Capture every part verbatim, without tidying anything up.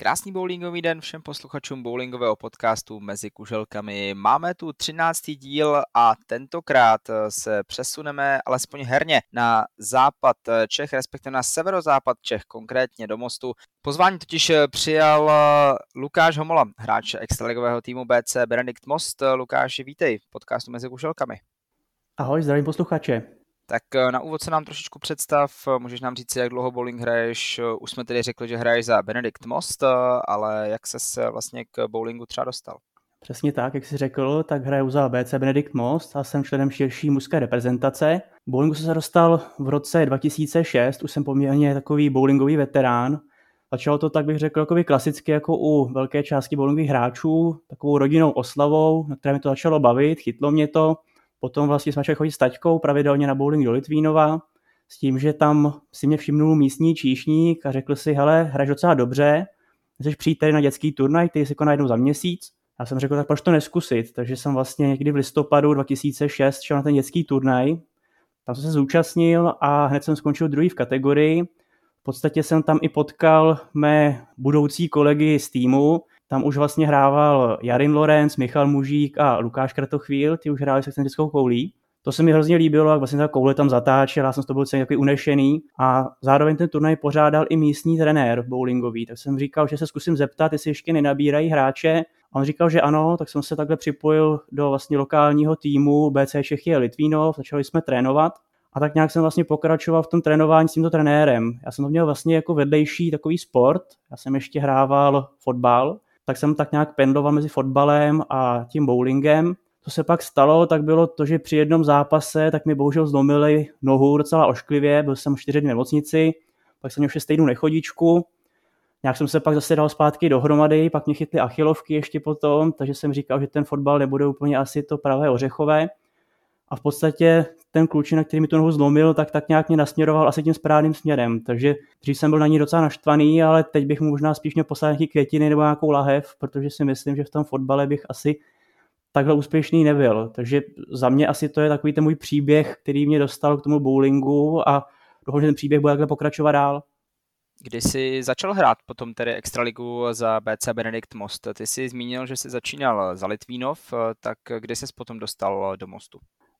Krásný bowlingový den všem posluchačům bowlingového podcastu Mezi kuželkami. Máme tu třináctý díl a tentokrát se přesuneme alespoň herně na západ Čech, respektive na severozápad Čech, konkrétně do Mostu. Pozvání totiž přijal Lukáš Homola, hráč extraligového týmu bé cé Benedikt Most. Lukáši, vítej v podcastu Mezi kuželkami. Ahoj, zdravím posluchače. Tak na úvod se nám trošičku představ, můžeš nám říct, jak dlouho bowling hraješ, už jsme tedy řekli, že hraješ za Benedikt Most, ale jak ses vlastně k bowlingu třeba dostal? Přesně tak, jak jsi řekl, tak hraju za bé cé Benedikt Most a jsem členem širší mužské reprezentace. Bowlingu jsem se dostal v roce dva tisíce šest, už jsem poměrně takový bowlingový veterán. Začalo to, tak bych řekl, takový klasicky jako u velké části bowlingových hráčů, takovou rodinnou oslavou, na které mi to začalo bavit, chytlo mě to. Potom vlastně jsme začali chodit s taťkou pravidelně na bowling do Litvínova, s tím, že tam si mě všimnul místní číšník a řekl si, hele, hraješ docela dobře, chceš přijít tady na dětský turnaj, který se koná jednou za měsíc. Já jsem řekl, tak proč to neskusit, takže jsem vlastně někdy v listopadu dva tisíce šest šel na ten dětský turnaj, tam jsem se zúčastnil a hned jsem skončil druhý v kategorii. V podstatě jsem tam i potkal mé budoucí kolegy z týmu. Tam už vlastně hrával Jarin Lorenc, Michal Mužík a Lukáš Kratochvíl, ty už hráli se excentrickou koulí. To se mi hrozně líbilo, jak vlastně ta koule tam zatáčela, já jsem s toho byl celý takový unešený. A zároveň ten turnaj pořádal i místní trenér bowlingový, tak jsem říkal, že se zkusím zeptat, jestli ještě nenabírají hráče. A on říkal, že ano, tak jsem se takhle připojil do vlastně lokálního týmu bé cé Čechy Litvínov, začali jsme trénovat. A tak nějak jsem vlastně pokračoval v tom trénování s tímto trenérem. Já jsem to měl vlastně jako vedlejší takový sport, já jsem ještě hrával fotbal. Tak jsem tak nějak pendloval mezi fotbalem a tím bowlingem. Co se pak stalo, tak bylo to, že při jednom zápase tak mi bohužel zlomili nohu docela ošklivě, byl jsem čtyři dny v nemocnici, pak jsem měl šest týdnů nechodičku, nějak jsem se pak zase dal zpátky dohromady, pak mě chytly achilovky ještě potom, takže jsem říkal, že ten fotbal nebude úplně asi to pravé ořechové. A v podstatě ten klučina, který mi tu nohu zlomil, tak tak nějak mě nasměroval asi tím správným směrem. Takže dřív jsem byl na ní docela naštvaný, ale teď bych mu možná spíš měl poslat nějaké květiny nebo nějakou lahev, protože si myslím, že v tom fotbale bych asi takhle úspěšný nebyl. Takže za mě asi to je takový ten můj příběh, který mě dostal k tomu bowlingu a doufám, že ten příběh bude takhle pokračovat dál. Kdy jsi začal hrát potom tedy extraligu za bé cé Benedikt Most? Ty jsi zmínil, že jsi začínal za Litvínov, tak kdy jsi potom dostal do Mostu?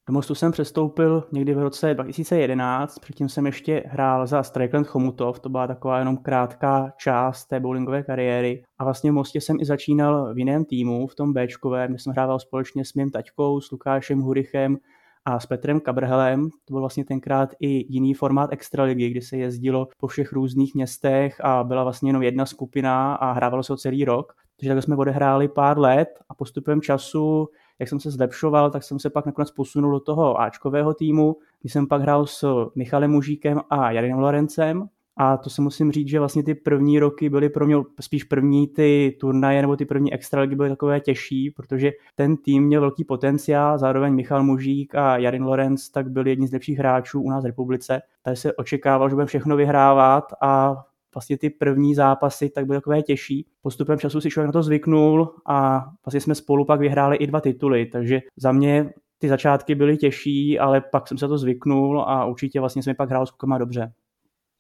Do Mostu jsem přestoupil někdy v roce dva tisíce jedenáct, předtím jsem ještě hrál za Strikland Chomutov, to byla taková jenom krátká část té bowlingové kariéry. A vlastně v Mostě jsem i začínal v jiném týmu, v tom Bčkovém, kde jsem hrával společně s mým taťkou, s Lukášem Hurichem a s Petrem Kabrhelem. To byl vlastně tenkrát i jiný formát extraligy, kdy se jezdilo po všech různých městech a byla vlastně jenom jedna skupina a hrávalo se celý rok. Takže takhle jsme odehráli pár let a postupem času, jak jsem se zlepšoval, tak jsem se pak nakonec posunul do toho áčkového týmu, kdy jsem pak hrál s Michalem Mužíkem a Jarinem Lorencem. A to si musím říct, že vlastně ty první roky byly pro mě spíš první ty turnaje nebo ty první extraligy byly takové těžší, protože ten tým měl velký potenciál, zároveň Michal Mužík a Jarin Lorenc tak byli jedni z lepších hráčů u nás v republice. Tady se očekával, že budeme všechno vyhrávat a vlastně ty první zápasy tak byly takové těžší. Postupem času si člověk na to zvyknul a vlastně jsme spolu pak vyhráli i dva tituly, takže za mě ty začátky byly těžší, ale pak jsem se to zvyknul a určitě vlastně jsem pak hrál s klukama dobře.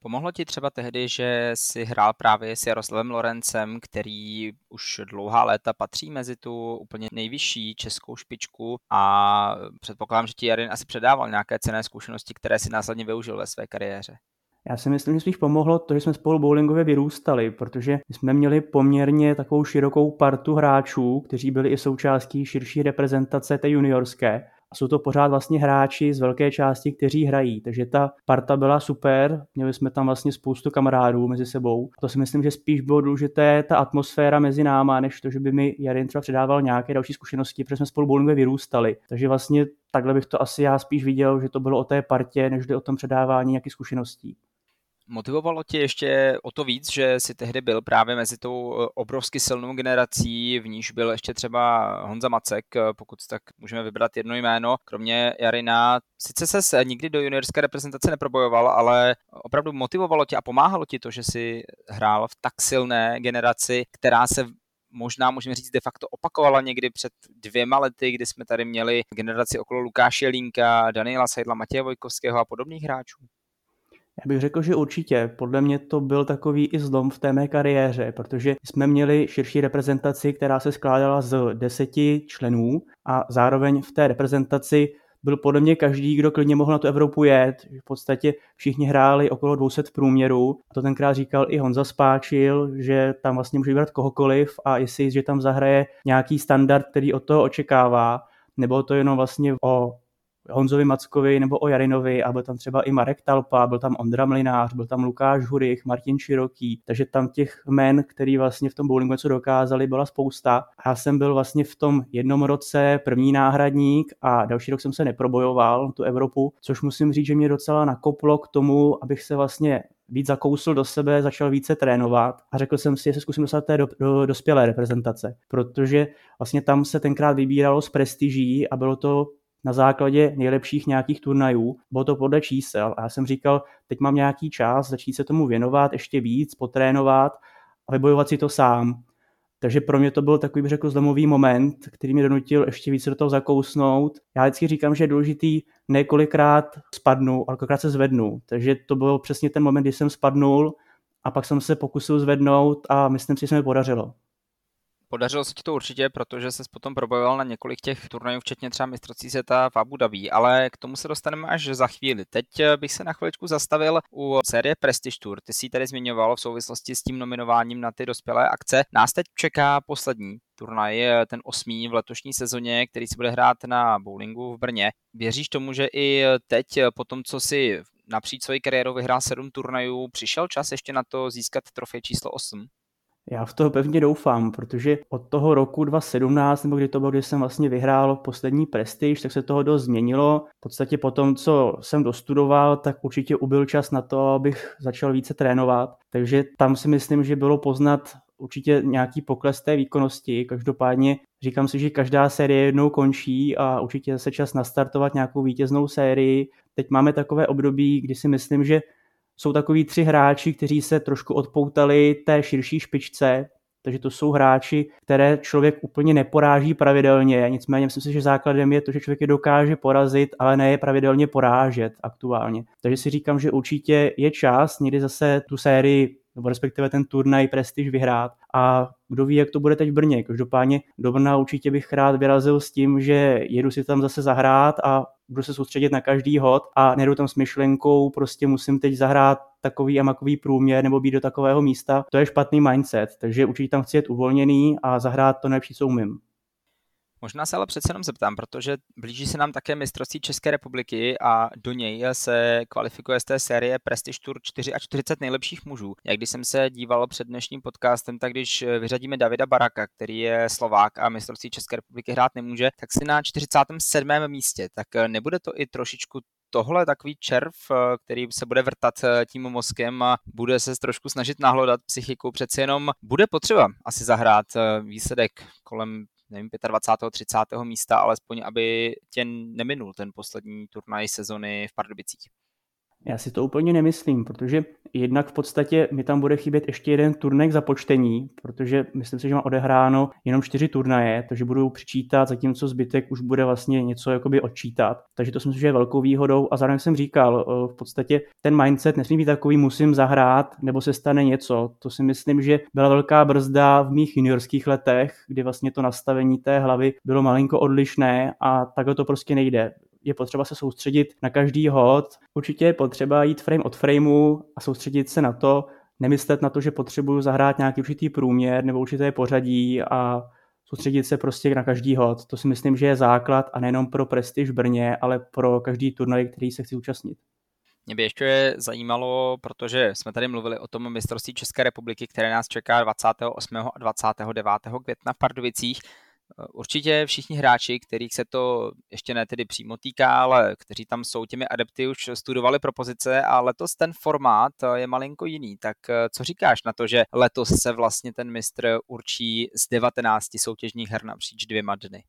Pomohlo ti třeba tehdy, že jsi hrál právě s Jaroslavem Lorencem, který už dlouhá léta patří mezi tu úplně nejvyšší českou špičku a předpokládám, že ti Jarin asi předával nějaké cenné zkušenosti, které si následně využil ve své kariéře. Já si myslím, že spíš pomohlo to, že jsme spolu bowlingově vyrůstali, protože jsme měli poměrně takovou širokou partu hráčů, kteří byli i součástí širší reprezentace té juniorské. A jsou to pořád vlastně hráči z velké části, kteří hrají. Takže ta parta byla super, měli jsme tam vlastně spoustu kamarádů mezi sebou. A to si myslím, že spíš bylo důležité ta atmosféra mezi náma, než to, že by mi Jarin třeba předával nějaké další zkušenosti, protože jsme spolu bowlingově vyrůstali. Takže vlastně takhle bych to asi já spíš viděl, že to bylo o té partě, než o tom předávání nějakých zkušeností. Motivovalo tě ještě o to víc, že jsi tehdy byl právě mezi tou obrovsky silnou generací, v níž byl ještě třeba Honza Macek, pokud tak můžeme vybrat jedno jméno, kromě Jarina. Sice ses nikdy do juniorské reprezentace neprobojoval, ale opravdu motivovalo tě a pomáhalo ti to, že jsi hrál v tak silné generaci, která se možná můžeme říct de facto opakovala někdy před dvěma lety, kdy jsme tady měli generaci okolo Lukáše Jelínka, Daniela Seidla, Matěje Vojkovského a podobných hráčů. Já bych řekl, že určitě. Podle mě to byl takový i zlom v té mé kariéře, protože jsme měli širší reprezentaci, která se skládala z deseti členů a zároveň v té reprezentaci byl podle mě každý, kdo klidně mohl na tu Evropu jet. V podstatě všichni hráli okolo dvě stě v průměru. A to tenkrát říkal i Honza Spáčil, že tam vlastně může vybrat kohokoliv a jestli, že tam zahraje nějaký standard, který od toho očekává. Nebylo to jenom vlastně o Honzovi Mackovi nebo o Jarinovi, a byl tam třeba i Marek Talpa, byl tam Ondra Mlinář, byl tam Lukáš Hurych, Martin Široký, takže tam těch men, který vlastně v tom bowlingu něco dokázali, byla spousta. Já jsem byl vlastně v tom jednom roce první náhradník a další rok jsem se neprobojoval tu Evropu, což musím říct, že mě docela nakoplo k tomu, abych se vlastně víc zakousl do sebe, začal více trénovat a řekl jsem si, že se zkusím dostat té do, do, dospělé reprezentace, protože vlastně tam se tenkrát vybíralo z prestiží a bylo to na základě nejlepších nějakých turnajů, bylo to podle čísel a já jsem říkal, teď mám nějaký čas, začít se tomu věnovat ještě víc, potrénovat a vybojovat si to sám. Takže pro mě to byl takový, bych řekl, zlomový moment, který mě donutil ještě více do toho zakousnout. Já vždycky říkám, že je důležitý několikrát spadnu, ale kolikrát se zvednu. Takže to byl přesně ten moment, kdy jsem spadnul a pak jsem se pokusil zvednout a myslím si, že se mi podařilo. Podařilo se ti to určitě, protože ses potom probojoval na několik těch turnajů, včetně třeba mistrovství světa v Abu Dhabi, ale k tomu se dostaneme až za chvíli. Teď bych se na chviličku zastavil u série Prestige Tour. Ty jsi ji tady zmiňoval v souvislosti s tím nominováním na ty dospělé akce. Nás teď čeká poslední turnaj, ten osmý v letošní sezóně, který se bude hrát na bowlingu v Brně. Věříš tomu, že i teď po tom, co si napříč svojí kariérou vyhrál sedm turnajů, přišel čas ještě na to získat trofej číslo osm? Já v toho pevně doufám, protože od toho roku dva tisíce sedmnáct, nebo kdy to bylo, kdy jsem vlastně vyhrál poslední prestiž, tak se toho dost změnilo. V podstatě po tom, co jsem dostudoval, tak určitě ubyl čas na to, abych začal více trénovat. Takže tam si myslím, že bylo poznat určitě nějaký pokles té výkonnosti. Každopádně říkám si, že každá série jednou končí a určitě zase čas nastartovat nějakou vítěznou sérii. Teď máme takové období, kdy si myslím, že jsou takový tři hráči, kteří se trošku odpoutali té širší špičce, takže to jsou hráči, které člověk úplně neporáží pravidelně, nicméně myslím si, že základem je to, že člověk je dokáže porazit, ale ne je pravidelně porážet aktuálně. Takže si říkám, že určitě je čas někdy zase tu sérii, nebo respektive ten turnaj prestiž vyhrát a kdo ví, jak to bude teď v Brně. Každopádně do Brna určitě bych rád vyrazil s tím, že jedu si tam zase zahrát a budu se soustředit na každý hod a nejdu tam s myšlenkou, prostě musím teď zahrát takový a makový průměr nebo být do takového místa. To je špatný mindset, takže určitě tam chci jet uvolněný a zahrát to nejlepší, co umím. Možná se ale přece jenom zeptám, protože blíží se nám také mistrovství České republiky a do něj se kvalifikuje z té série Prestige Tour čtyřicet čtyři nejlepších mužů. Jak když jsem se díval před dnešním podcastem, tak když vyřadíme Davida Baraka, který je Slovák a mistrovství České republiky hrát nemůže, tak si na čtyřicátém sedmém místě. Tak nebude to i trošičku tohle takový červ, který se bude vrtat tím mozkem a bude se trošku snažit nahlodat psychiku, přece jenom bude potřeba asi zahrát výsledek kolem nevím, dvacátého pátého, třicátého místa, alespoň aby tě neminul ten poslední turnaj sezony v Pardubicích. Já si to úplně nemyslím, protože jednak v podstatě mi tam bude chybět ještě jeden turnaj k započtení, protože myslím si, že mám odehráno jenom čtyři turnaje, takže budu přičítat, zatímco zbytek už bude vlastně něco jakoby odčítat. Takže to si myslím, že je velkou výhodou a zároveň jsem říkal, v podstatě ten mindset nesmí být takový, musím zahrát, nebo se stane něco. To si myslím, že byla velká brzda v mých juniorských letech, kdy vlastně to nastavení té hlavy bylo malinko odlišné a takhle to prostě nejde. Je potřeba se soustředit na každý hod. Určitě je potřeba jít frame od frameu a soustředit se na to, nemyslet na to, že potřebuju zahrát nějaký určitý průměr nebo určité pořadí a soustředit se prostě na každý hod. To si myslím, že je základ a nejenom pro prestiž v Brně, ale pro každý turnaj, který se chci účastnit. Mě by ještě zajímalo, protože jsme tady mluvili o tom mistrovství České republiky, které nás čeká dvacátého osmého a dvacátého devátého května v Pardubicích. Určitě všichni hráči, kterých se to ještě ne tedy přímo týká, ale kteří tam jsou těmi adepty, už studovali propozice a letos ten formát je malinko jiný. Tak co říkáš na to, že letos se vlastně ten mistr určí z devatenácti soutěžních her napříč dvěma dny?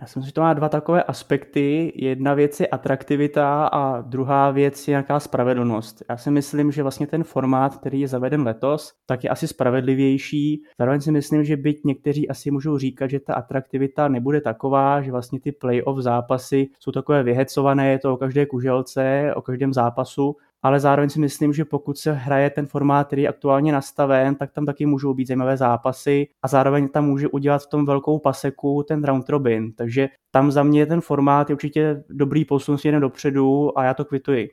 Já si myslím, že to má dva takové aspekty. Jedna věc je atraktivita a druhá věc je nějaká spravedlnost. Já si myslím, že vlastně ten formát, který je zaveden letos, tak je asi spravedlivější. Zároveň si myslím, že byť někteří asi můžou říkat, že ta atraktivita nebude taková, že vlastně ty play-off zápasy jsou takové vyhecované, je to o každé kuželce, o každém zápasu. Ale zároveň si myslím, že pokud se hraje ten formát, který je aktuálně nastaven, tak tam taky můžou být zajímavé zápasy a zároveň tam může udělat v tom velkou paseku ten round robin. Takže tam za mě ten formát je určitě dobrý posun směrem dopředu a já to kvituji.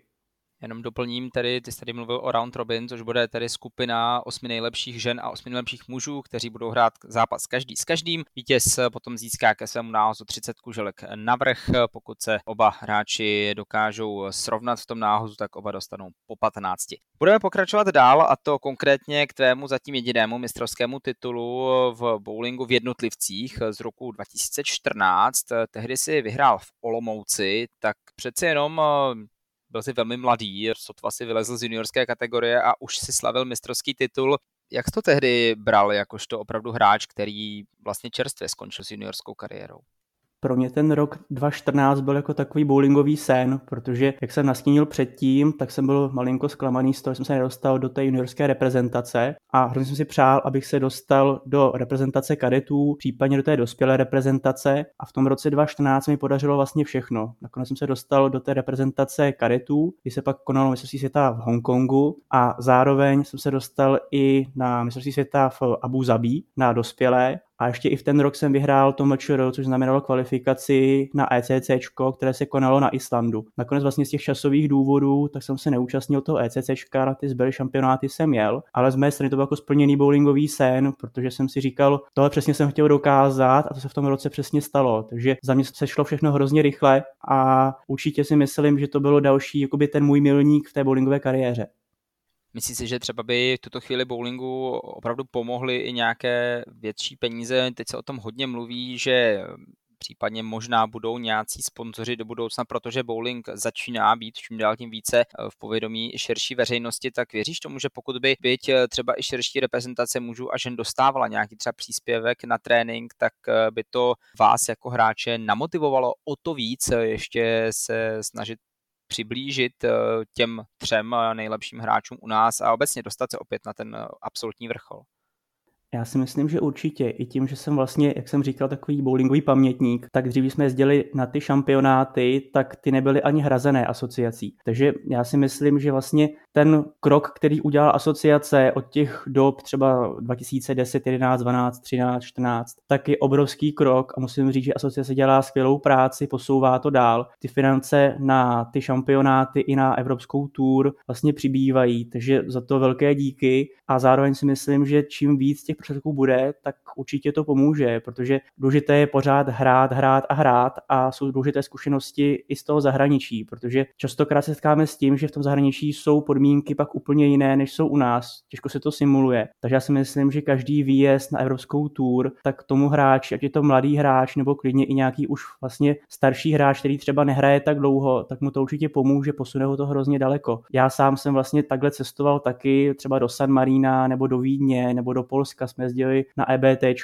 Jenom doplním tedy, ty jsi tady mluvil o round robin, což bude tedy skupina osmi nejlepších žen a osmi nejlepších mužů, kteří budou hrát zápas každý s každým. Vítěz potom získá ke svému náhozu třicet kuželek navrch. Pokud se oba hráči dokážou srovnat v tom náhozu, tak oba dostanou po patnácti. Budeme pokračovat dál, a to konkrétně k tvému zatím jedinému mistrovskému titulu v bowlingu v jednotlivcích z roku dva tisíce čtrnáct. Tehdy si vyhrál v Olomouci, tak přece jenom... Byl jsi velmi mladý, sotva si vylezl z juniorské kategorie a už si slavil mistrovský titul. Jak jsi to tehdy bral jakožto opravdu hráč, který vlastně čerstvě skončil s juniorskou kariérou? Pro mě ten rok dva tisíce čtrnáct byl jako takový bowlingový sen, protože jak jsem nastínil předtím, tak jsem byl malinko zklamaný z toho, že jsem se nedostal do té juniorské reprezentace a hrozně jsem si přál, abych se dostal do reprezentace kadetů, případně do té dospělé reprezentace a v tom roce dva tisíce čtrnáct mi podařilo vlastně všechno. Nakonec jsem se dostal do té reprezentace kadetů, kdy se pak konalo mistrovství světa v Hongkongu a zároveň jsem se dostal i na mistrovství světa v Abu Zabí na dospělé. A ještě i v ten rok jsem vyhrál to M Č R, což znamenalo kvalifikaci na E C C, které se konalo na Islandu. Nakonec vlastně z těch časových důvodů, tak jsem se neúčastnil toho E C C, na ty zbyly šampionáty jsem jel, ale z mé strany to byl jako splněný bowlingový sen, protože jsem si říkal, tohle přesně jsem chtěl dokázat a to se v tom roce přesně stalo. Takže za mě se šlo všechno hrozně rychle a určitě si myslím, že to bylo další jakoby ten můj milník v té bowlingové kariéře. Myslím si, že třeba by v tuto chvíli bowlingu opravdu pomohly i nějaké větší peníze. Teď se o tom hodně mluví, že případně možná budou nějací sponzoři do budoucna, protože bowling začíná být čím dál tím více v povědomí širší veřejnosti. Tak věříš tomu, že pokud by byť třeba i širší reprezentace mužů a žen dostávala nějaký třeba příspěvek na trénink, tak by to vás jako hráče namotivovalo o to víc ještě se snažit přiblížit těm třem nejlepším hráčům u nás a obecně dostat se opět na ten absolutní vrchol? Já si myslím, že určitě. I tím, že jsem vlastně, jak jsem říkal, takový bowlingový pamětník, tak dřív jsme jezdili na ty šampionáty, tak ty nebyly ani hrazené asociací. Takže já si myslím, že vlastně ten krok, který udělala asociace od těch dob třeba dva tisíce deset, jedenáct, dvanáct, třináct, čtrnáct, tak je obrovský krok a musím říct, že asociace dělá skvělou práci, posouvá to dál. Ty finance na ty šampionáty i na evropskou tour vlastně přibývají, takže za to velké díky a zároveň si myslím, že čím víc těch prostředků bude, tak určitě to pomůže, protože důležité je pořád hrát, hrát a hrát a jsou důležité zkušenosti i z toho zahraničí, protože častokrát se setkáme s tím, že v tom zahraničí jsou podmínky pak úplně jiné, než jsou u nás. Těžko se to simuluje. Takže já si myslím, že každý výjezd na evropskou tour, tak tomu hráči, ať je to mladý hráč nebo klidně i nějaký už vlastně starší hráč, který třeba nehraje tak dlouho, tak mu to určitě pomůže, posune ho to hrozně daleko. Já sám jsem vlastně takhle cestoval taky třeba do San Marína nebo do Vídně nebo do Polska. Jsme jezdili na E B T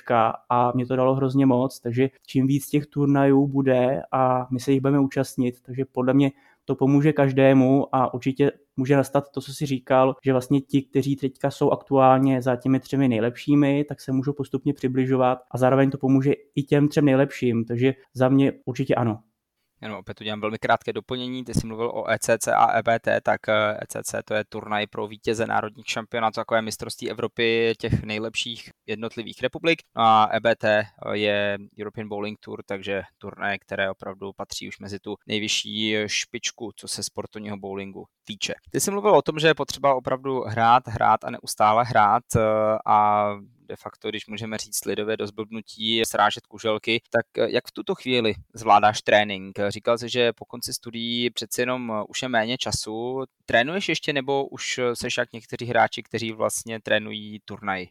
a mě to dalo hrozně moc, takže čím víc těch turnajů bude a my se jich budeme účastnit, takže podle mě to pomůže každému a určitě může nastat to, co si říkal, že vlastně ti, kteří teďka jsou aktuálně za těmi třemi nejlepšími, tak se můžou postupně přibližovat a zároveň to pomůže i těm třem nejlepším, takže za mě určitě ano. Jenom opět udělám velmi krátké doplnění, ty jsi mluvil o E C C a E B T, tak E C C to je turnaj pro vítěze národních šampionátů, takové mistrovství Evropy těch nejlepších jednotlivých republik a E B T je European Bowling Tour, takže turnaje, které opravdu patří už mezi tu nejvyšší špičku, co se sportovního bowlingu týče. Ty jsi mluvil o tom, že je potřeba opravdu hrát, hrát a neustále hrát a de facto, když můžeme říct lidově do zblbnutí, srážet kuželky, tak jak v tuto chvíli zvládáš trénink? Říkal jsi, že po konci studií přece jenom už je méně času. Trénuješ ještě nebo už seš jak někteří hráči, kteří vlastně trénují turnaj?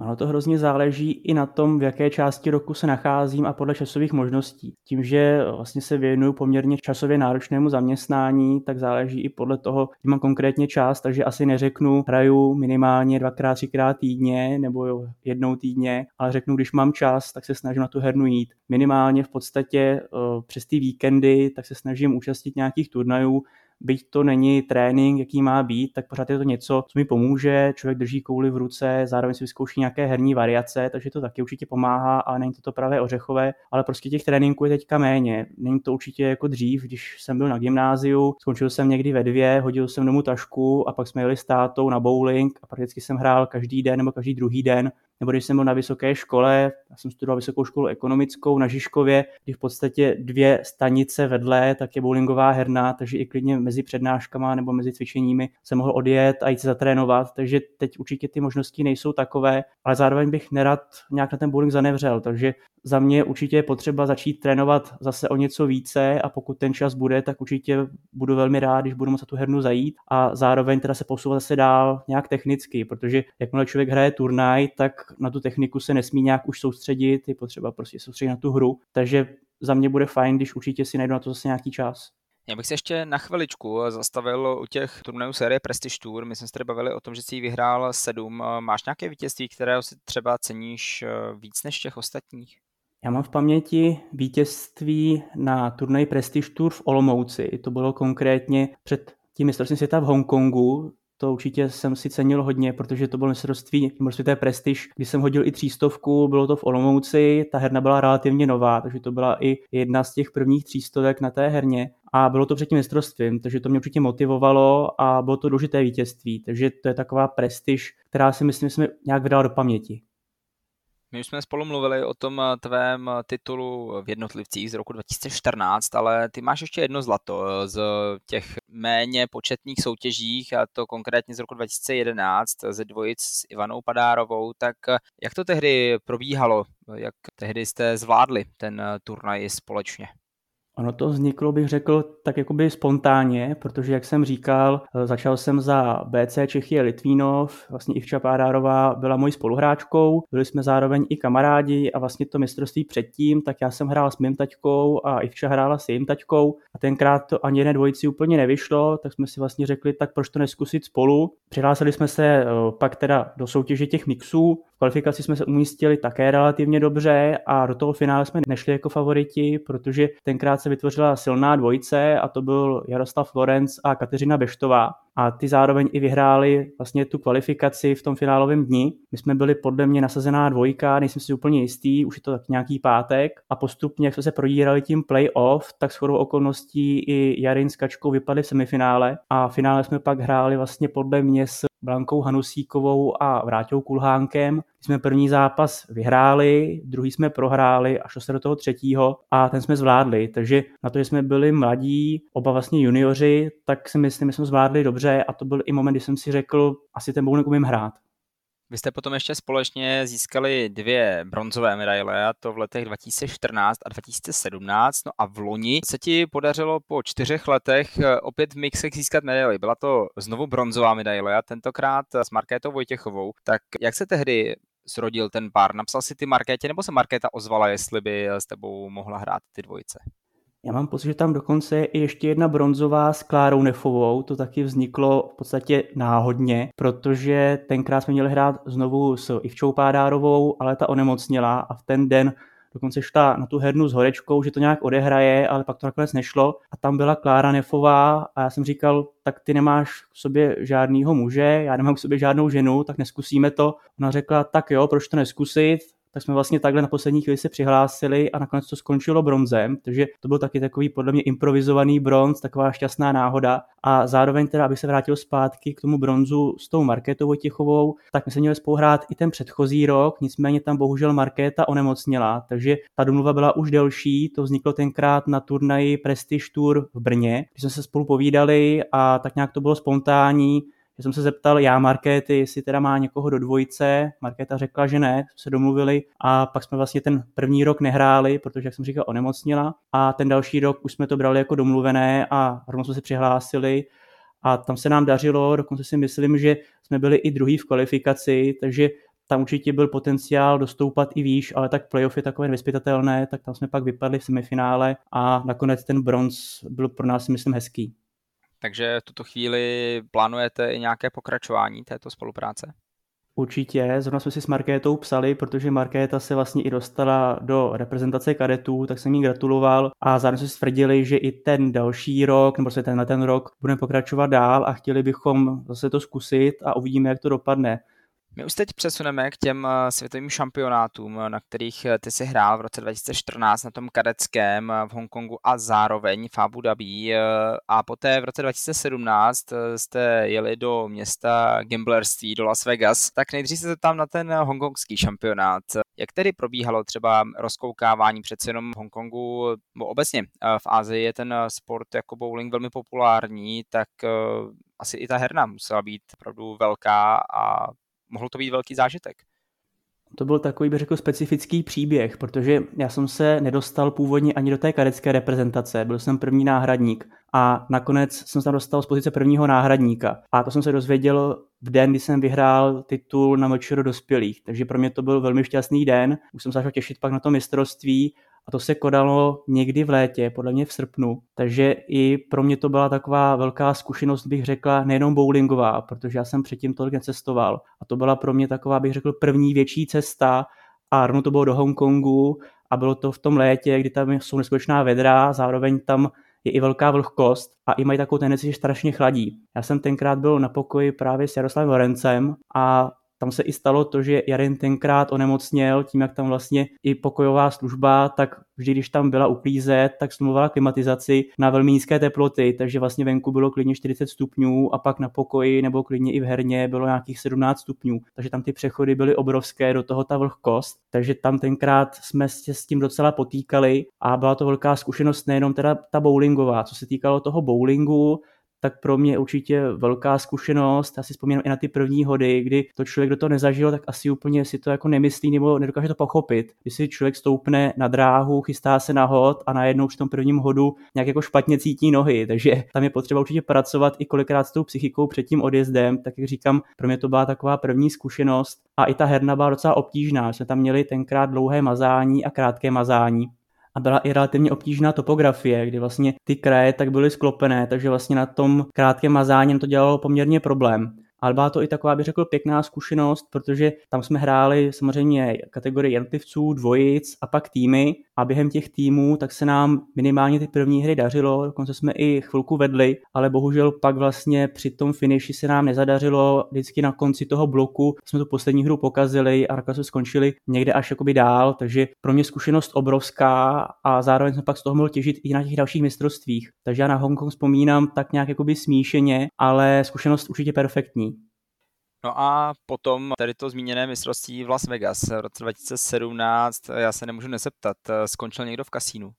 Ono to hrozně záleží i na tom, v jaké části roku se nacházím a podle časových možností. Tím, že vlastně se věnuju poměrně časově náročnému zaměstnání, tak záleží i podle toho, kdy mám konkrétně čas, takže asi neřeknu, hraju minimálně dvakrát, třikrát týdně nebo jo, jednou týdně, ale řeknu, když mám čas, tak se snažím na tu hernu jít. Minimálně v podstatě přes ty víkendy, tak se snažím účastnit nějakých turnajů. Byť to není trénink, jaký má být, tak pořád je to něco, co mi pomůže. Člověk drží kouli v ruce, zároveň si vyzkouší nějaké herní variace, takže to taky určitě pomáhá a není to to pravé ořechové, ale prostě těch tréninků je teďka méně. Není to určitě jako dřív, když jsem byl na gymnáziu, skončil jsem někdy ve dvě, hodil jsem domů tašku a pak jsme jeli s tátou na bowling a prakticky jsem hrál každý den nebo každý druhý den. Nebo když jsem byl na vysoké škole, já jsem studoval vysokou školu ekonomickou na Žižkově, kdy v podstatě dvě stanice vedle, tak je bowlingová herna, takže i klidně mezi přednáškama nebo mezi cvičeními jsem mohl odjet a jít se zatrénovat, takže teď určitě ty možnosti nejsou takové, ale zároveň bych nerad nějak na ten bowling zanevřel, takže za mě určitě je potřeba začít trénovat zase o něco více a pokud ten čas bude, tak určitě budu velmi rád, když budu moct na tu hernu zajít a zároveň teda se posouvat zase dál nějak technicky, protože jakmile člověk hraje turnaj, tak na tu techniku se nesmí nějak už soustředit, je potřeba prostě soustředit na tu hru, takže za mě bude fajn, když určitě si najdu na to zase nějaký čas. Já bych se ještě na chviličku zastavil u těch turnajů série Prestige Tour. My jsme se tady bavili o tom, že jsi vyhrál sedm. Máš nějaké vítězství, kterého si třeba ceníš víc než těch ostatních? Já mám v paměti vítězství na turnaji Prestige Tour v Olomouci. To bylo konkrétně před tím mistrovstvím světa v Hongkongu. To určitě jsem si cenil hodně, protože to bylo mistrovství, mistrovství to je prestiž, když jsem hodil i třístovku, bylo to v Olomouci, ta herna byla relativně nová, takže to byla i jedna z těch prvních třístovek na té herně. A bylo to před tím mistrovstvím, takže to mě určitě motivovalo a bylo to důležité vítězství, takže to je taková prestiž, která si myslím, že jsem nějak vydal do paměti. My už jsme spolu mluvili o tom tvém titulu v jednotlivcích z roku dva tisíce čtrnáct, ale ty máš ještě jedno zlato z těch méně početných soutěžích, a to konkrétně z roku dva tisíce jedenáct ze dvojic s Ivanou Padárovou. Tak jak to tehdy probíhalo? Jak tehdy jste zvládli ten turnaj společně? Ono to vzniklo, bych řekl, tak jakoby spontánně, protože, jak jsem říkal, začal jsem za B C Čechy Litvínov, vlastně Ivča Pádárová byla mojí spoluhráčkou, byli jsme zároveň i kamarádi a vlastně to mistrovství předtím, tak já jsem hrál s mým taťkou a Ivča hrála s jejím taťkou a tenkrát to ani jedné dvojici úplně nevyšlo, tak jsme si vlastně řekli, tak proč to neskusit spolu. Přihlásili jsme se pak teda do soutěže těch mixů, v kvalifikaci jsme se umístili také relativně dobře a do toho finále jsme nešli jako favoriti, protože tenkrát se vytvořila silná dvojice a to byl Jaroslav Lorenc a Kateřina Beštová. A ty zároveň i vyhráli vlastně tu kvalifikaci v tom finálovém dni. My jsme byli podle mě nasazená dvojka, nejsem si úplně jistý, už je to tak nějaký pátek. A postupně, jak jsme se prodírali tím play-off, tak shodou okolností i Jarin s Kačkou vypadli v semifinále. A v finále jsme pak hráli vlastně podle mě s Blankou Hanusíkovou a Vráťou Kulhánkem. My jsme první zápas vyhráli, druhý jsme prohráli a šlo se do toho třetího a ten jsme zvládli. Takže na to, že jsme byli mladí, oba vlastně junioři, tak si myslím, že jsme zvládli dobře a to byl i moment, kdy jsem si řekl, asi ten bowling umím hrát. Vy jste potom ještě společně získali dvě bronzové medaile, a to v letech dva tisíce čtrnáct a dva tisíce sedmnáct. No a v loni se ti podařilo po čtyřech letech opět v mixech získat medaili. Byla to znovu bronzová medaile, a tentokrát s Markétou Vojtěchovou. Tak jak se tehdy zrodil ten pár? Napsal si ty Markétě, nebo se Markéta ozvala, jestli by s tebou mohla hrát ty dvojice? Já mám pocit, že tam dokonce je ještě jedna bronzová s Klárou Nefovou, to taky vzniklo v podstatě náhodně, protože tenkrát jsme měli hrát znovu s Ivčou Pádárovou, ale ta onemocněla a v ten den dokonce šla na tu hernu s Horečkou, že to nějak odehraje, ale pak to nakonec nešlo a tam byla Klára Nefová a já jsem říkal, tak ty nemáš k sobě žádnýho muže, já nemám k sobě žádnou ženu, tak neskusíme to. Ona řekla, tak jo, proč to neskusit? Tak jsme vlastně takhle na poslední chvíli se přihlásili a nakonec to skončilo bronzem, takže to byl taky takový podle mě improvizovaný bronz, taková šťastná náhoda a zároveň teda, abych se vrátil zpátky k tomu bronzu s tou Markétou Vojtěchovou, tak my jsme měli spolu hrát i ten předchozí rok, nicméně tam bohužel Markéta onemocněla, takže ta domluva byla už delší, to vzniklo tenkrát na turnaji Prestige Tour v Brně, když jsme se spolu povídali a tak nějak to bylo spontánní. Já jsem se zeptal já Markéty, jestli teda má někoho do dvojice, Markéta řekla, že ne, se domluvili a pak jsme vlastně ten první rok nehráli, protože, jak jsem říkal, onemocnila a ten další rok už jsme to brali jako domluvené a rovnou jsme se přihlásili a tam se nám dařilo, dokonce si myslím, že jsme byli i druhý v kvalifikaci, takže tam určitě byl potenciál dostoupat i výš, ale tak playoff je takové nevyzpytatelné, tak tam jsme pak vypadli v semifinále a nakonec ten bronz byl pro nás, myslím, hezký. Takže v tuto chvíli plánujete i nějaké pokračování této spolupráce? Určitě, zrovna jsme si s Markétou psali, protože Markéta se vlastně i dostala do reprezentace kadetů, tak jsem jí gratuloval a zároveň jsme si stvrdili, že i ten další rok, nebo se tenhle ten rok, budeme pokračovat dál a chtěli bychom zase to zkusit a uvidíme, jak to dopadne. My už teď přesuneme k těm světovým šampionátům, na kterých ty si hrál v roce dva tisíce čtrnáct na tom kadeckém v Hongkongu a zároveň v Abu Dhabi a poté v roce dva tisíce sedmnáct jste jeli do města gamblerství, do Las Vegas. Tak nejdřív se zeptám na ten hongkongský šampionát. Jak tedy probíhalo třeba rozkoukávání přece jenom v Hongkongu, bo obecně v Asii je ten sport jako bowling velmi populární, tak asi i ta herna musela být opravdu velká a mohl to být velký zážitek. To byl takový, bych řekl, specifický příběh, protože já jsem se nedostal původně ani do té kadecké reprezentace, byl jsem první náhradník a nakonec jsem se tam dostal z pozice prvního náhradníka a to jsem se dozvěděl v den, kdy jsem vyhrál titul na mečeru dospělých, takže pro mě to byl velmi šťastný den, už jsem se začal těšit pak na to mistrovství a to se konalo někdy v létě, podle mě v srpnu, takže i pro mě to byla taková velká zkušenost, bych řekla, nejenom bowlingová, protože já jsem předtím tolik necestoval a to byla pro mě taková, bych řekl, první větší cesta a rovnou to bylo do Hongkongu a bylo to v tom létě, kdy tam jsou neskutečná vedra, zároveň tam je i velká vlhkost a i mají takovou tendenci, že strašně chladí. Já jsem tenkrát byl na pokoji právě s Jaroslavem Lorencem a tam se i stalo to, že Jarin tenkrát onemocněl, tím jak tam vlastně i pokojová služba, tak vždy, když tam byla uklízet, tak smlouvala klimatizaci na velmi nízké teploty, takže vlastně venku bylo klidně čtyřicet stupňů a pak na pokoji nebo klidně i v herně bylo nějakých sedmnáct stupňů, takže tam ty přechody byly obrovské, do toho ta vlhkost, takže tam tenkrát jsme se s tím docela potýkali a byla to velká zkušenost nejenom teda ta bowlingová, co se týkalo toho bowlingu, tak pro mě určitě velká zkušenost. Já si vzpomínám i na ty první hody, kdy to člověk, kdo to nezažil, tak asi úplně si to jako nemyslí nebo nedokáže to pochopit. Když si člověk stoupne na dráhu, chystá se na hod a najednou při tom prvním hodu nějak jako špatně cítí nohy, takže tam je potřeba určitě pracovat i kolikrát s tou psychikou před tím odjezdem, tak jak říkám, pro mě to byla taková první zkušenost a i ta herna byla docela obtížná, jsme tam měli tenkrát dlouhé mazání a krátké mazání. A byla i relativně obtížná topografie, kdy vlastně ty kraje tak byly sklopené, takže vlastně na tom krátkém mazání to dělalo poměrně problém. Ale byla to i taková, bych řekl, pěkná zkušenost, protože tam jsme hráli samozřejmě kategorii jednotlivců, dvojic a pak týmy a během těch týmů tak se nám minimálně ty první hry dařilo, dokonce jsme i chvilku vedli, ale bohužel pak vlastně při tom finiši se nám nezadařilo, vždycky na konci toho bloku jsme tu poslední hru pokazili a nakonec jsme skončili někde až jakoby dál, takže pro mě zkušenost obrovská a zároveň jsem pak z toho mohl těžit i na těch dalších mistrovstvích. Takže já na Hongkong vzpomínám tak nějak jakoby smíšeně, ale zkušenost určitě perfektní. No a potom tady to zmíněné mistrovství v Las Vegas v roce dva tisíce sedmnáct, já se nemůžu nezeptat, skončil někdo v kasínu?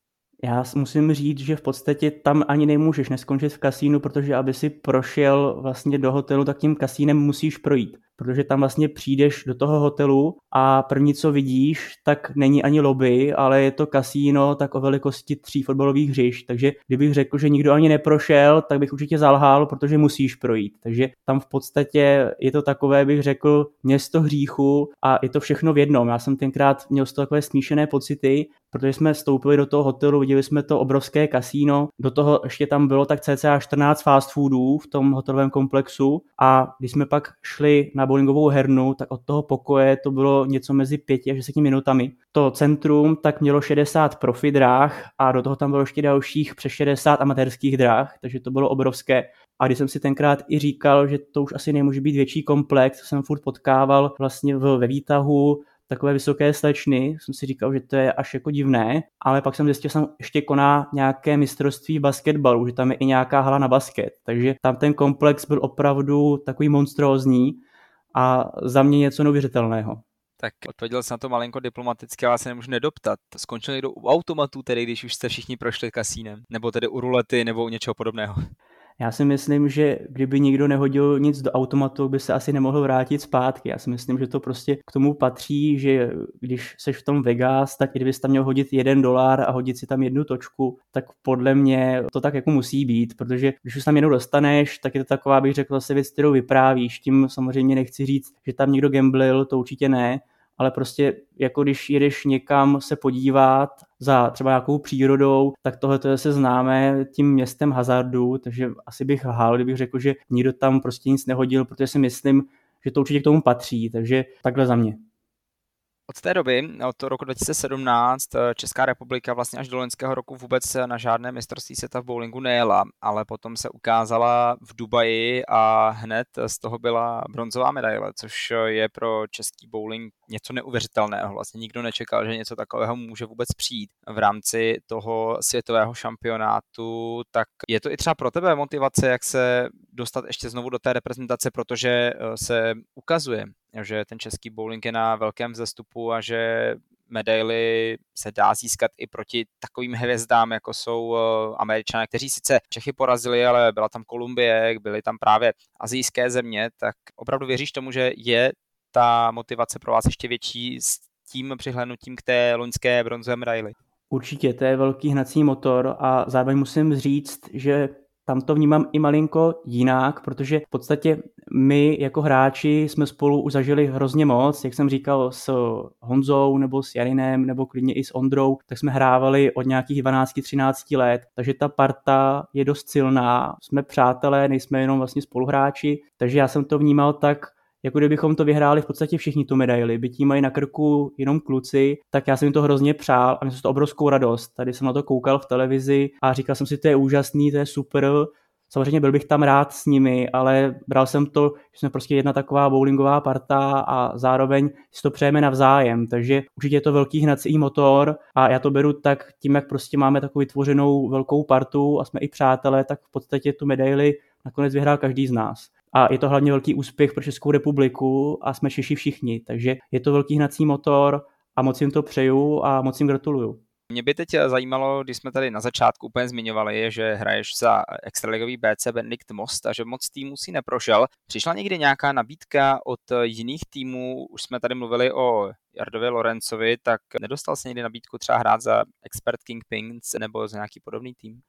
Já musím říct, že v podstatě tam ani nemůžeš neskončit v kasínu, protože aby si prošel vlastně do hotelu, tak tím kasínem musíš projít. Protože tam vlastně přijdeš do toho hotelu a první, co vidíš, tak není ani lobby, ale je to kasíno tak o velikosti tří fotbalových hřišť. Takže kdybych řekl, že nikdo ani neprošel, tak bych určitě zalhal, protože musíš projít. Takže tam v podstatě je to takové, bych řekl, město hříchu a je to všechno v jednom. Já jsem tenkrát měl z toho takové smíšené pocity, protože jsme vstoupili do toho hotelu, viděli jsme to obrovské kasíno, do toho ještě tam bylo tak cca čtrnáct fast foodů v tom hotelovém komplexu a když jsme pak šli na bowlingovou hernu, tak od toho pokoje to bylo něco mezi pěti až deseti minutami. To centrum tak mělo šedesát profi dráh a do toho tam bylo ještě dalších přes šedesát amatérských dráh, takže to bylo obrovské. A když jsem si tenkrát i říkal, že to už asi nemůže být větší komplex, jsem furt potkával vlastně ve výtahu takové vysoké slečny, jsem si říkal, že to je až jako divné, ale pak jsem zjistil, že tam ještě koná nějaké mistrovství basketbalu, že tam je i nějaká hala na basket, takže tam ten komplex byl opravdu takový monstrózní a za mě něco neuvěřitelného. Tak odpověděl jsem na to malinko diplomaticky, ale se nemůžu nedoptat. Skončil někdo u automatů, tedy když už jste všichni prošli kasínem, nebo tedy u rulety, nebo u něčeho podobného? Já si myslím, že kdyby nikdo nehodil nic do automatu, by se asi nemohl vrátit zpátky. Já si myslím, že to prostě k tomu patří, že když seš v tom Vegas, tak i kdybys tam měl hodit jeden dolar a hodit si tam jednu točku, tak podle mě to tak jako musí být, protože když už tam jednou dostaneš, tak je to taková, bych řekl, asi věc, kterou vyprávíš. Tím samozřejmě nechci říct, že tam někdo gamblil, to určitě ne, ale prostě jako když jedeš někam se podívat za třeba nějakou přírodou, tak tohle to se známe tím městem hazardu, takže asi bych lhal, kdybych řekl, že nikdo tam prostě nic nehodil, protože si myslím, že to určitě k tomu patří, takže takhle za mě. Od té doby, od roku dva tisíce sedmnáct, Česká republika vlastně až do loňského roku vůbec na žádné mistrovství světa v bowlingu nejela, ale potom se ukázala v Dubaji a hned z toho byla bronzová medaile, což je pro český bowling něco neuvěřitelného. Vlastně nikdo nečekal, že něco takového může vůbec přijít v rámci toho světového šampionátu. Tak je to i třeba pro tebe motivace, jak se dostat ještě znovu do té reprezentace, protože se ukazuje, že ten český bowling je na velkém vzestupu a že medaily se dá získat i proti takovým hvězdám, jako jsou Američané, kteří sice Čechy porazili, ale byla tam Kolumbie, byly tam právě asijské země, tak opravdu věříš tomu, že je ta motivace pro vás ještě větší s tím přihlédnutím k té loňské bronzové medaili? Určitě, to je velký hnací motor a zároveň musím říct, že tam to vnímám i malinko jinak, protože v podstatě my jako hráči jsme spolu už zažili hrozně moc, jak jsem říkal, s Honzou nebo s Jarinem nebo klidně i s Ondrou, tak jsme hrávali od nějakých dvanáct třináct let, takže ta parta je dost silná, jsme přátelé, nejsme jenom vlastně spoluhráči, takže já jsem to vnímal tak, jako kdybychom to vyhráli v podstatě všichni tu medaili, byť jí mají na krku jenom kluci, tak já jsem jim to hrozně přál a měl jsem to obrovskou radost. Tady jsem na to koukal v televizi a říkal jsem si, to je úžasný, to je super, samozřejmě byl bych tam rád s nimi, ale bral jsem to, že jsme prostě jedna taková bowlingová parta a zároveň si to přejeme navzájem, takže určitě je to velký hnací motor a já to beru tak tím, jak prostě máme takovou vytvořenou velkou partu a jsme i přátelé, tak v podstatě tu medaili nakonec vyhrál každý z nás. A je to hlavně velký úspěch pro Českou republiku a jsme Češi všichni, takže je to velký hnací motor a moc jim to přeju a moc jim gratuluju. Mě by teď zajímalo, když jsme tady na začátku úplně zmiňovali, že hraješ za extraligový bé cé Benedikt Most a že moc týmů si neprošel. Přišla někdy nějaká nabídka od jiných týmů, už jsme tady mluvili o Jardovi Lorencovi, tak nedostal se někdy nabídku třeba hrát za Expert Kingpins nebo za nějaký podobný tým?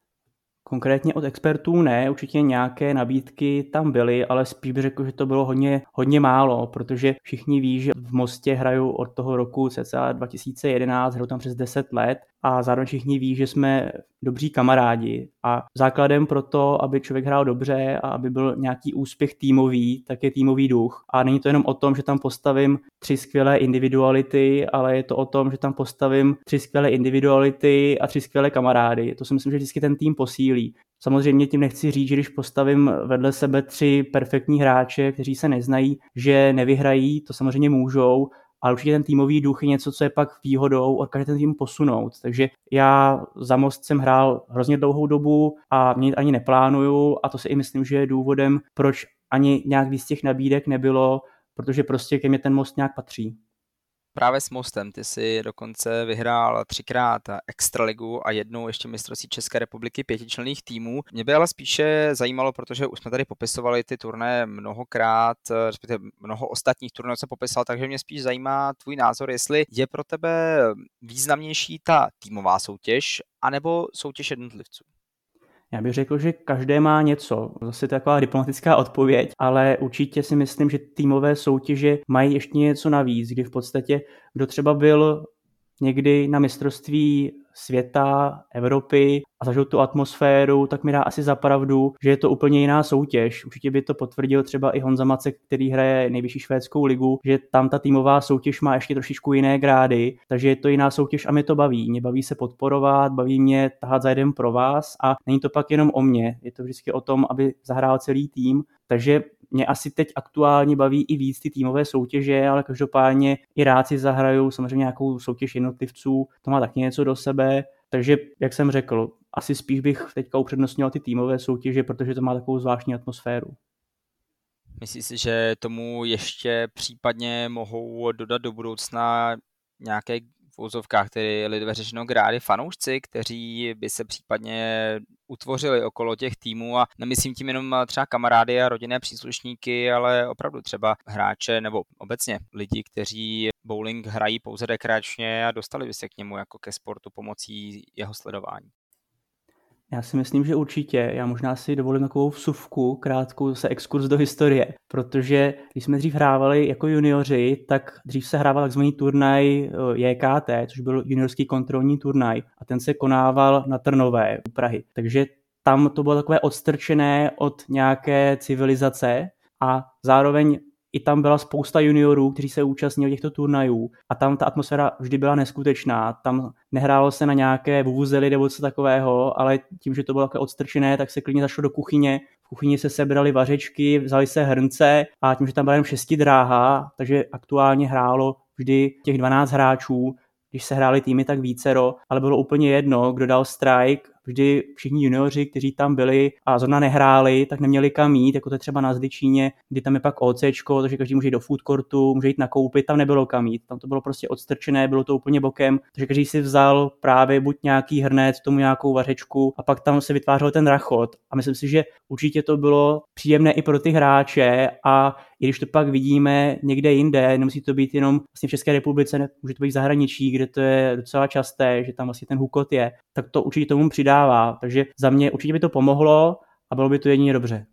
Konkrétně od expertů ne, určitě nějaké nabídky tam byly, ale spíš bych řekl, že to bylo hodně, hodně málo, protože všichni ví, že v Mostě hraju od toho roku cca dva tisíce jedenáct, hraju tam přes deset let a zároveň všichni ví, že jsme dobří kamarádi a základem pro to, aby člověk hrál dobře a aby byl nějaký úspěch týmový, tak je týmový duch. A není to jenom o tom, že tam postavím tři skvělé individuality, ale je to o tom, že tam postavím tři skvělé individuality a tři skvělé kamarády. To si myslím, že vždycky ten tým posílí. Samozřejmě tím nechci říct, že když postavím vedle sebe tři perfektní hráče, kteří se neznají, že nevyhrají, to samozřejmě můžou, ale určitě ten týmový duch je něco, co je pak výhodou, odkud ten tým posunout. Takže já za Most jsem hrál hrozně dlouhou dobu a mě ani neplánuju a to si i myslím, že je důvodem, proč ani nějak víc těch nabídek nebylo, protože prostě ke mně ten Most nějak patří. Právě s Mostem, ty si dokonce vyhrál třikrát extraligu a jednou ještě mistrovství České republiky pětičlenných týmů. Mě by ale spíše zajímalo, protože už jsme tady popisovali ty turné mnohokrát, respektive mnoho ostatních turnajů se popisal, takže mě spíš zajímá tvůj názor, jestli je pro tebe významnější ta týmová soutěž, anebo soutěž jednotlivců. Já bych řekl, že každé má něco. Zase to je taková diplomatická odpověď, ale určitě si myslím, že týmové soutěže mají ještě něco navíc, kdy v podstatě, kdo třeba byl někdy na mistrovství světa, Evropy a zažil tu atmosféru, tak mi dá asi za pravdu, že je to úplně jiná soutěž. Určitě by to potvrdil třeba i Honza Macek, který hraje nejvyšší švédskou ligu, že tam ta týmová soutěž má ještě trošičku jiné grády, takže je to jiná soutěž a mě to baví. Mě baví se podporovat, baví mě tahat za jeden pro vás a není to pak jenom o mě. Je to vždycky o tom, aby zahrál celý tým, takže mě asi teď aktuálně baví i víc ty týmové soutěže, ale každopádně i rád si zahraju samozřejmě nějakou soutěž jednotlivců, to má taky něco do sebe, takže jak jsem řekl, asi spíš bych teďka upřednostňoval ty týmové soutěže, protože to má takovou zvláštní atmosféru. Myslíš si, že tomu ještě případně mohou dodat do budoucna nějaké v úzovkách, tedy lidové řečeno grády fanoušci, kteří by se případně utvořili okolo těch týmů, a nemyslím tím jenom třeba kamarády a rodinné příslušníky, ale opravdu třeba hráče nebo obecně lidi, kteří bowling hrají pouze rekreačně a dostali by se k němu jako ke sportu pomocí jeho sledování. Já si myslím, že určitě. Já možná si dovolím takovou vsuvku, krátkou zase exkurs do historie, protože když jsme dřív hrávali jako junioři, tak dřív se hrával takzvaný turnaj J K T, což byl juniorský kontrolní turnaj, a ten se konával na Trnové u Prahy. Takže tam to bylo takové odstrčené od nějaké civilizace a zároveň i tam byla spousta juniorů, kteří se účastnili těchto turnajů, a tam ta atmosféra vždy byla neskutečná. Tam nehrálo se na nějaké vuvuzely nebo co takového, ale tím, že to bylo takové odstrčené, tak se klidně zašlo do kuchyně. V kuchyni se sebrali vařečky, vzali se hrnce, a tím, že tam byla jen šestidráha, takže aktuálně hrálo vždy těch dvanáct hráčů. Když se hráli týmy, tak vícero, ale bylo úplně jedno, kdo dal strike. Vždy všichni junioři, kteří tam byli a zrovna nehráli, tak neměli kam jít, jako to je třeba na Zličíně, kdy tam je pak OCčko, takže každý může jít do food courtu, může jít nakoupit, tam nebylo kam jít, tam to bylo prostě odstrčené, bylo to úplně bokem, takže každý si vzal právě buď nějaký hrnec, tomu nějakou vařečku, a pak tam se vytvářel ten rachot, a myslím si, že určitě to bylo příjemné i pro ty hráče, a i když to pak vidíme někde jinde, nemusí to být jenom vlastně v České republice, ne, může to být v zahraničí, kde to je docela časté, že tam vlastně ten hukot je, tak to určitě tomu přidá. Takže za mě určitě by to pomohlo a bylo by to jedině dobře.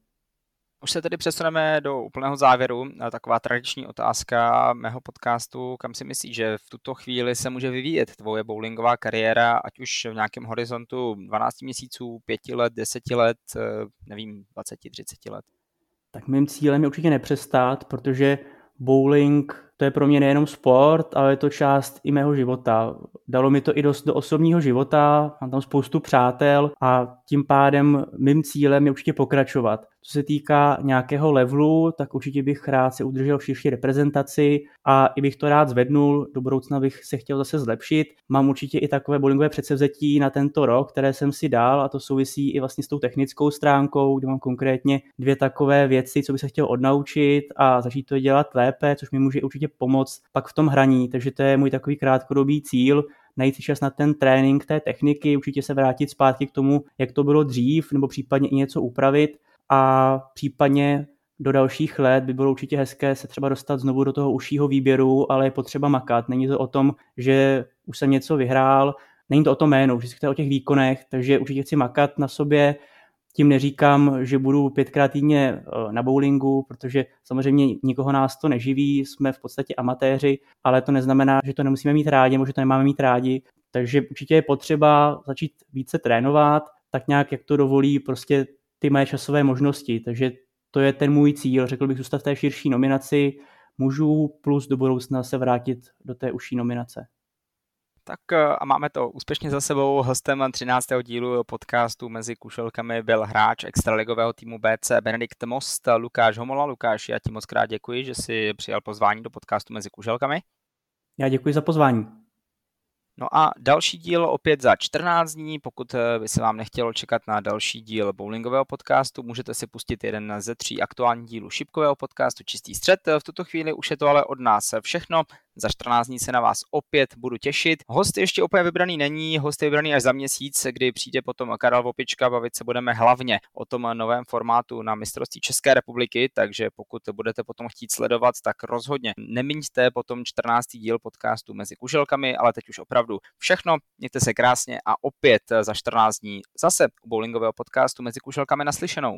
Už se tedy přesuneme do úplného závěru. Taková tradiční otázka mého podcastu, kam si myslíš, že v tuto chvíli se může vyvíjet tvoje bowlingová kariéra, ať už v nějakém horizontu dvanáct měsíců, pět let, deset let, nevím, dvacet, třicet let? Tak mým cílem je určitě nepřestat, protože bowling, to je pro mě nejenom sport, ale je to část i mého života. Dalo mi to i dost do osobního života, mám tam spoustu přátel, a tím pádem mým cílem je určitě pokračovat. Co se týká nějakého levelu, tak určitě bych rád se udržel v širší reprezentaci a i bych to rád zvednul, do budoucna bych se chtěl zase zlepšit. Mám určitě i takové bowlingové předsevzetí na tento rok, které jsem si dal, a to souvisí i vlastně s tou technickou stránkou, kde mám konkrétně dvě takové věci, co bych se chtěl odnaučit a začít to dělat lépe, což mi může určitě pomoct pak v tom hraní, takže to je můj takový krátkodobý cíl, najít si čas na ten trénink té techniky, určitě se vrátit zpátky k tomu, jak to bylo dřív, nebo případně i něco upravit, a případně do dalších let by bylo určitě hezké se třeba dostat znovu do toho užšího výběru, ale je potřeba makat, není to o tom, že už jsem něco vyhrál, není to o tom jménu, vždycky to je o těch výkonech, takže určitě chci makat na sobě. Tím neříkám, že budu pětkrát týdně na bowlingu, protože samozřejmě nikoho nás to neživí, jsme v podstatě amatéři, ale to neznamená, že to nemusíme mít rádi, nebo že to nemáme mít rádi. Takže určitě je potřeba začít více trénovat, tak nějak, jak to dovolí prostě ty moje časové možnosti. Takže to je ten můj cíl, řekl bych zůstat v té širší nominaci mužů, plus do budoucna se vrátit do té užší nominace. Tak a máme to úspěšně za sebou. Hostem třináctého dílu podcastu Mezi kušelkami byl hráč extraligového týmu B C Benedikt Most, Lukáš Homola. Lukáš, já ti moc krát děkuji, že jsi přijal pozvání do podcastu Mezi kušelkami. Já děkuji za pozvání. No a další díl opět za čtrnáct dní, pokud by se vám nechtělo čekat na další díl bowlingového podcastu, můžete si pustit jeden ze tří aktuálních dílů šipkového podcastu Čistý střed. V tuto chvíli už je to ale od nás všechno, za čtrnáct dní se na vás opět budu těšit. Host ještě opět vybraný není, host je vybraný až za měsíc, kdy přijde potom Karel Vopička, bavit se budeme hlavně o tom novém formátu na mistrovství České republiky, takže pokud budete potom chtít sledovat, tak rozhodně nemiňte potom čtrnáctý díl podcastu Mezi kuželkami, ale teď už opravdu všechno, mějte se krásně a opět za čtrnáct dní zase u bowlingového podcastu Mezi kuželkami naslyšenou.